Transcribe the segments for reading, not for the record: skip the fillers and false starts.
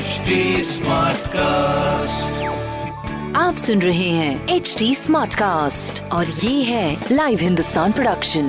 HD Smartcast. आप सुन रहे हैं HD Smartcast और ये है लाइव हिंदुस्तान प्रोडक्शन।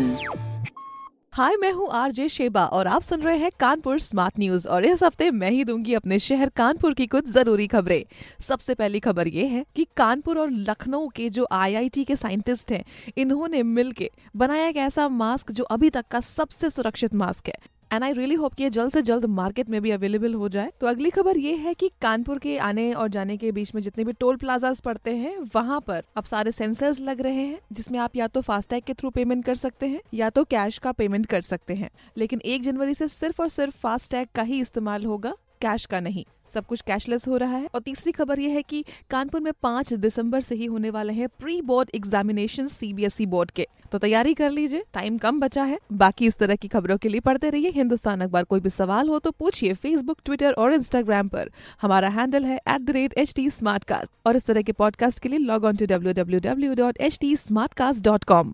हाय, मैं हूँ आरजे शेबा और आप सुन रहे हैं कानपुर स्मार्ट न्यूज और इस हफ्ते मैं ही दूंगी अपने शहर कानपुर की कुछ जरूरी खबरें। सबसे पहली खबर ये है कि कानपुर और लखनऊ के जो आईआईटी के साइंटिस्ट हैं, इन्होंने मिलके बनाया एक ऐसा मास्क जो अभी तक का सबसे सुरक्षित मास्क है। एंड आई रियली होप कि ये जल्द से जल्द मार्केट में भी अवेलेबल हो जाए। तो अगली खबर ये है कि कानपुर के आने और जाने के बीच में जितने भी टोल प्लाजाज पड़ते हैं, वहाँ पर अब सारे सेंसर्स लग रहे हैं, जिसमें आप या तो फास्टैग के थ्रू पेमेंट कर सकते हैं या तो कैश का पेमेंट कर सकते हैं। लेकिन 1 जनवरी से सिर्फ और सिर्फ फास्टैग का ही इस्तेमाल होगा, कैश का नहीं। सब कुछ कैशलेस हो रहा है। और तीसरी खबर यह है कि कानपुर में 5 दिसंबर से ही होने वाले हैं pre board examination CBSE board के, तो तैयारी कर लीजिए, टाइम कम बचा है। बाकी इस तरह की खबरों के लिए पढ़ते रहिए हिंदुस्तान अखबार। कोई भी सवाल हो तो पूछिए फेसबुक, ट्विटर और इंस्टाग्राम पर। हमारा हैंडल है @HT Smartcast और इस तरह के पॉडकास्ट के लिए लॉग ऑन टू www.htsmartcast.com।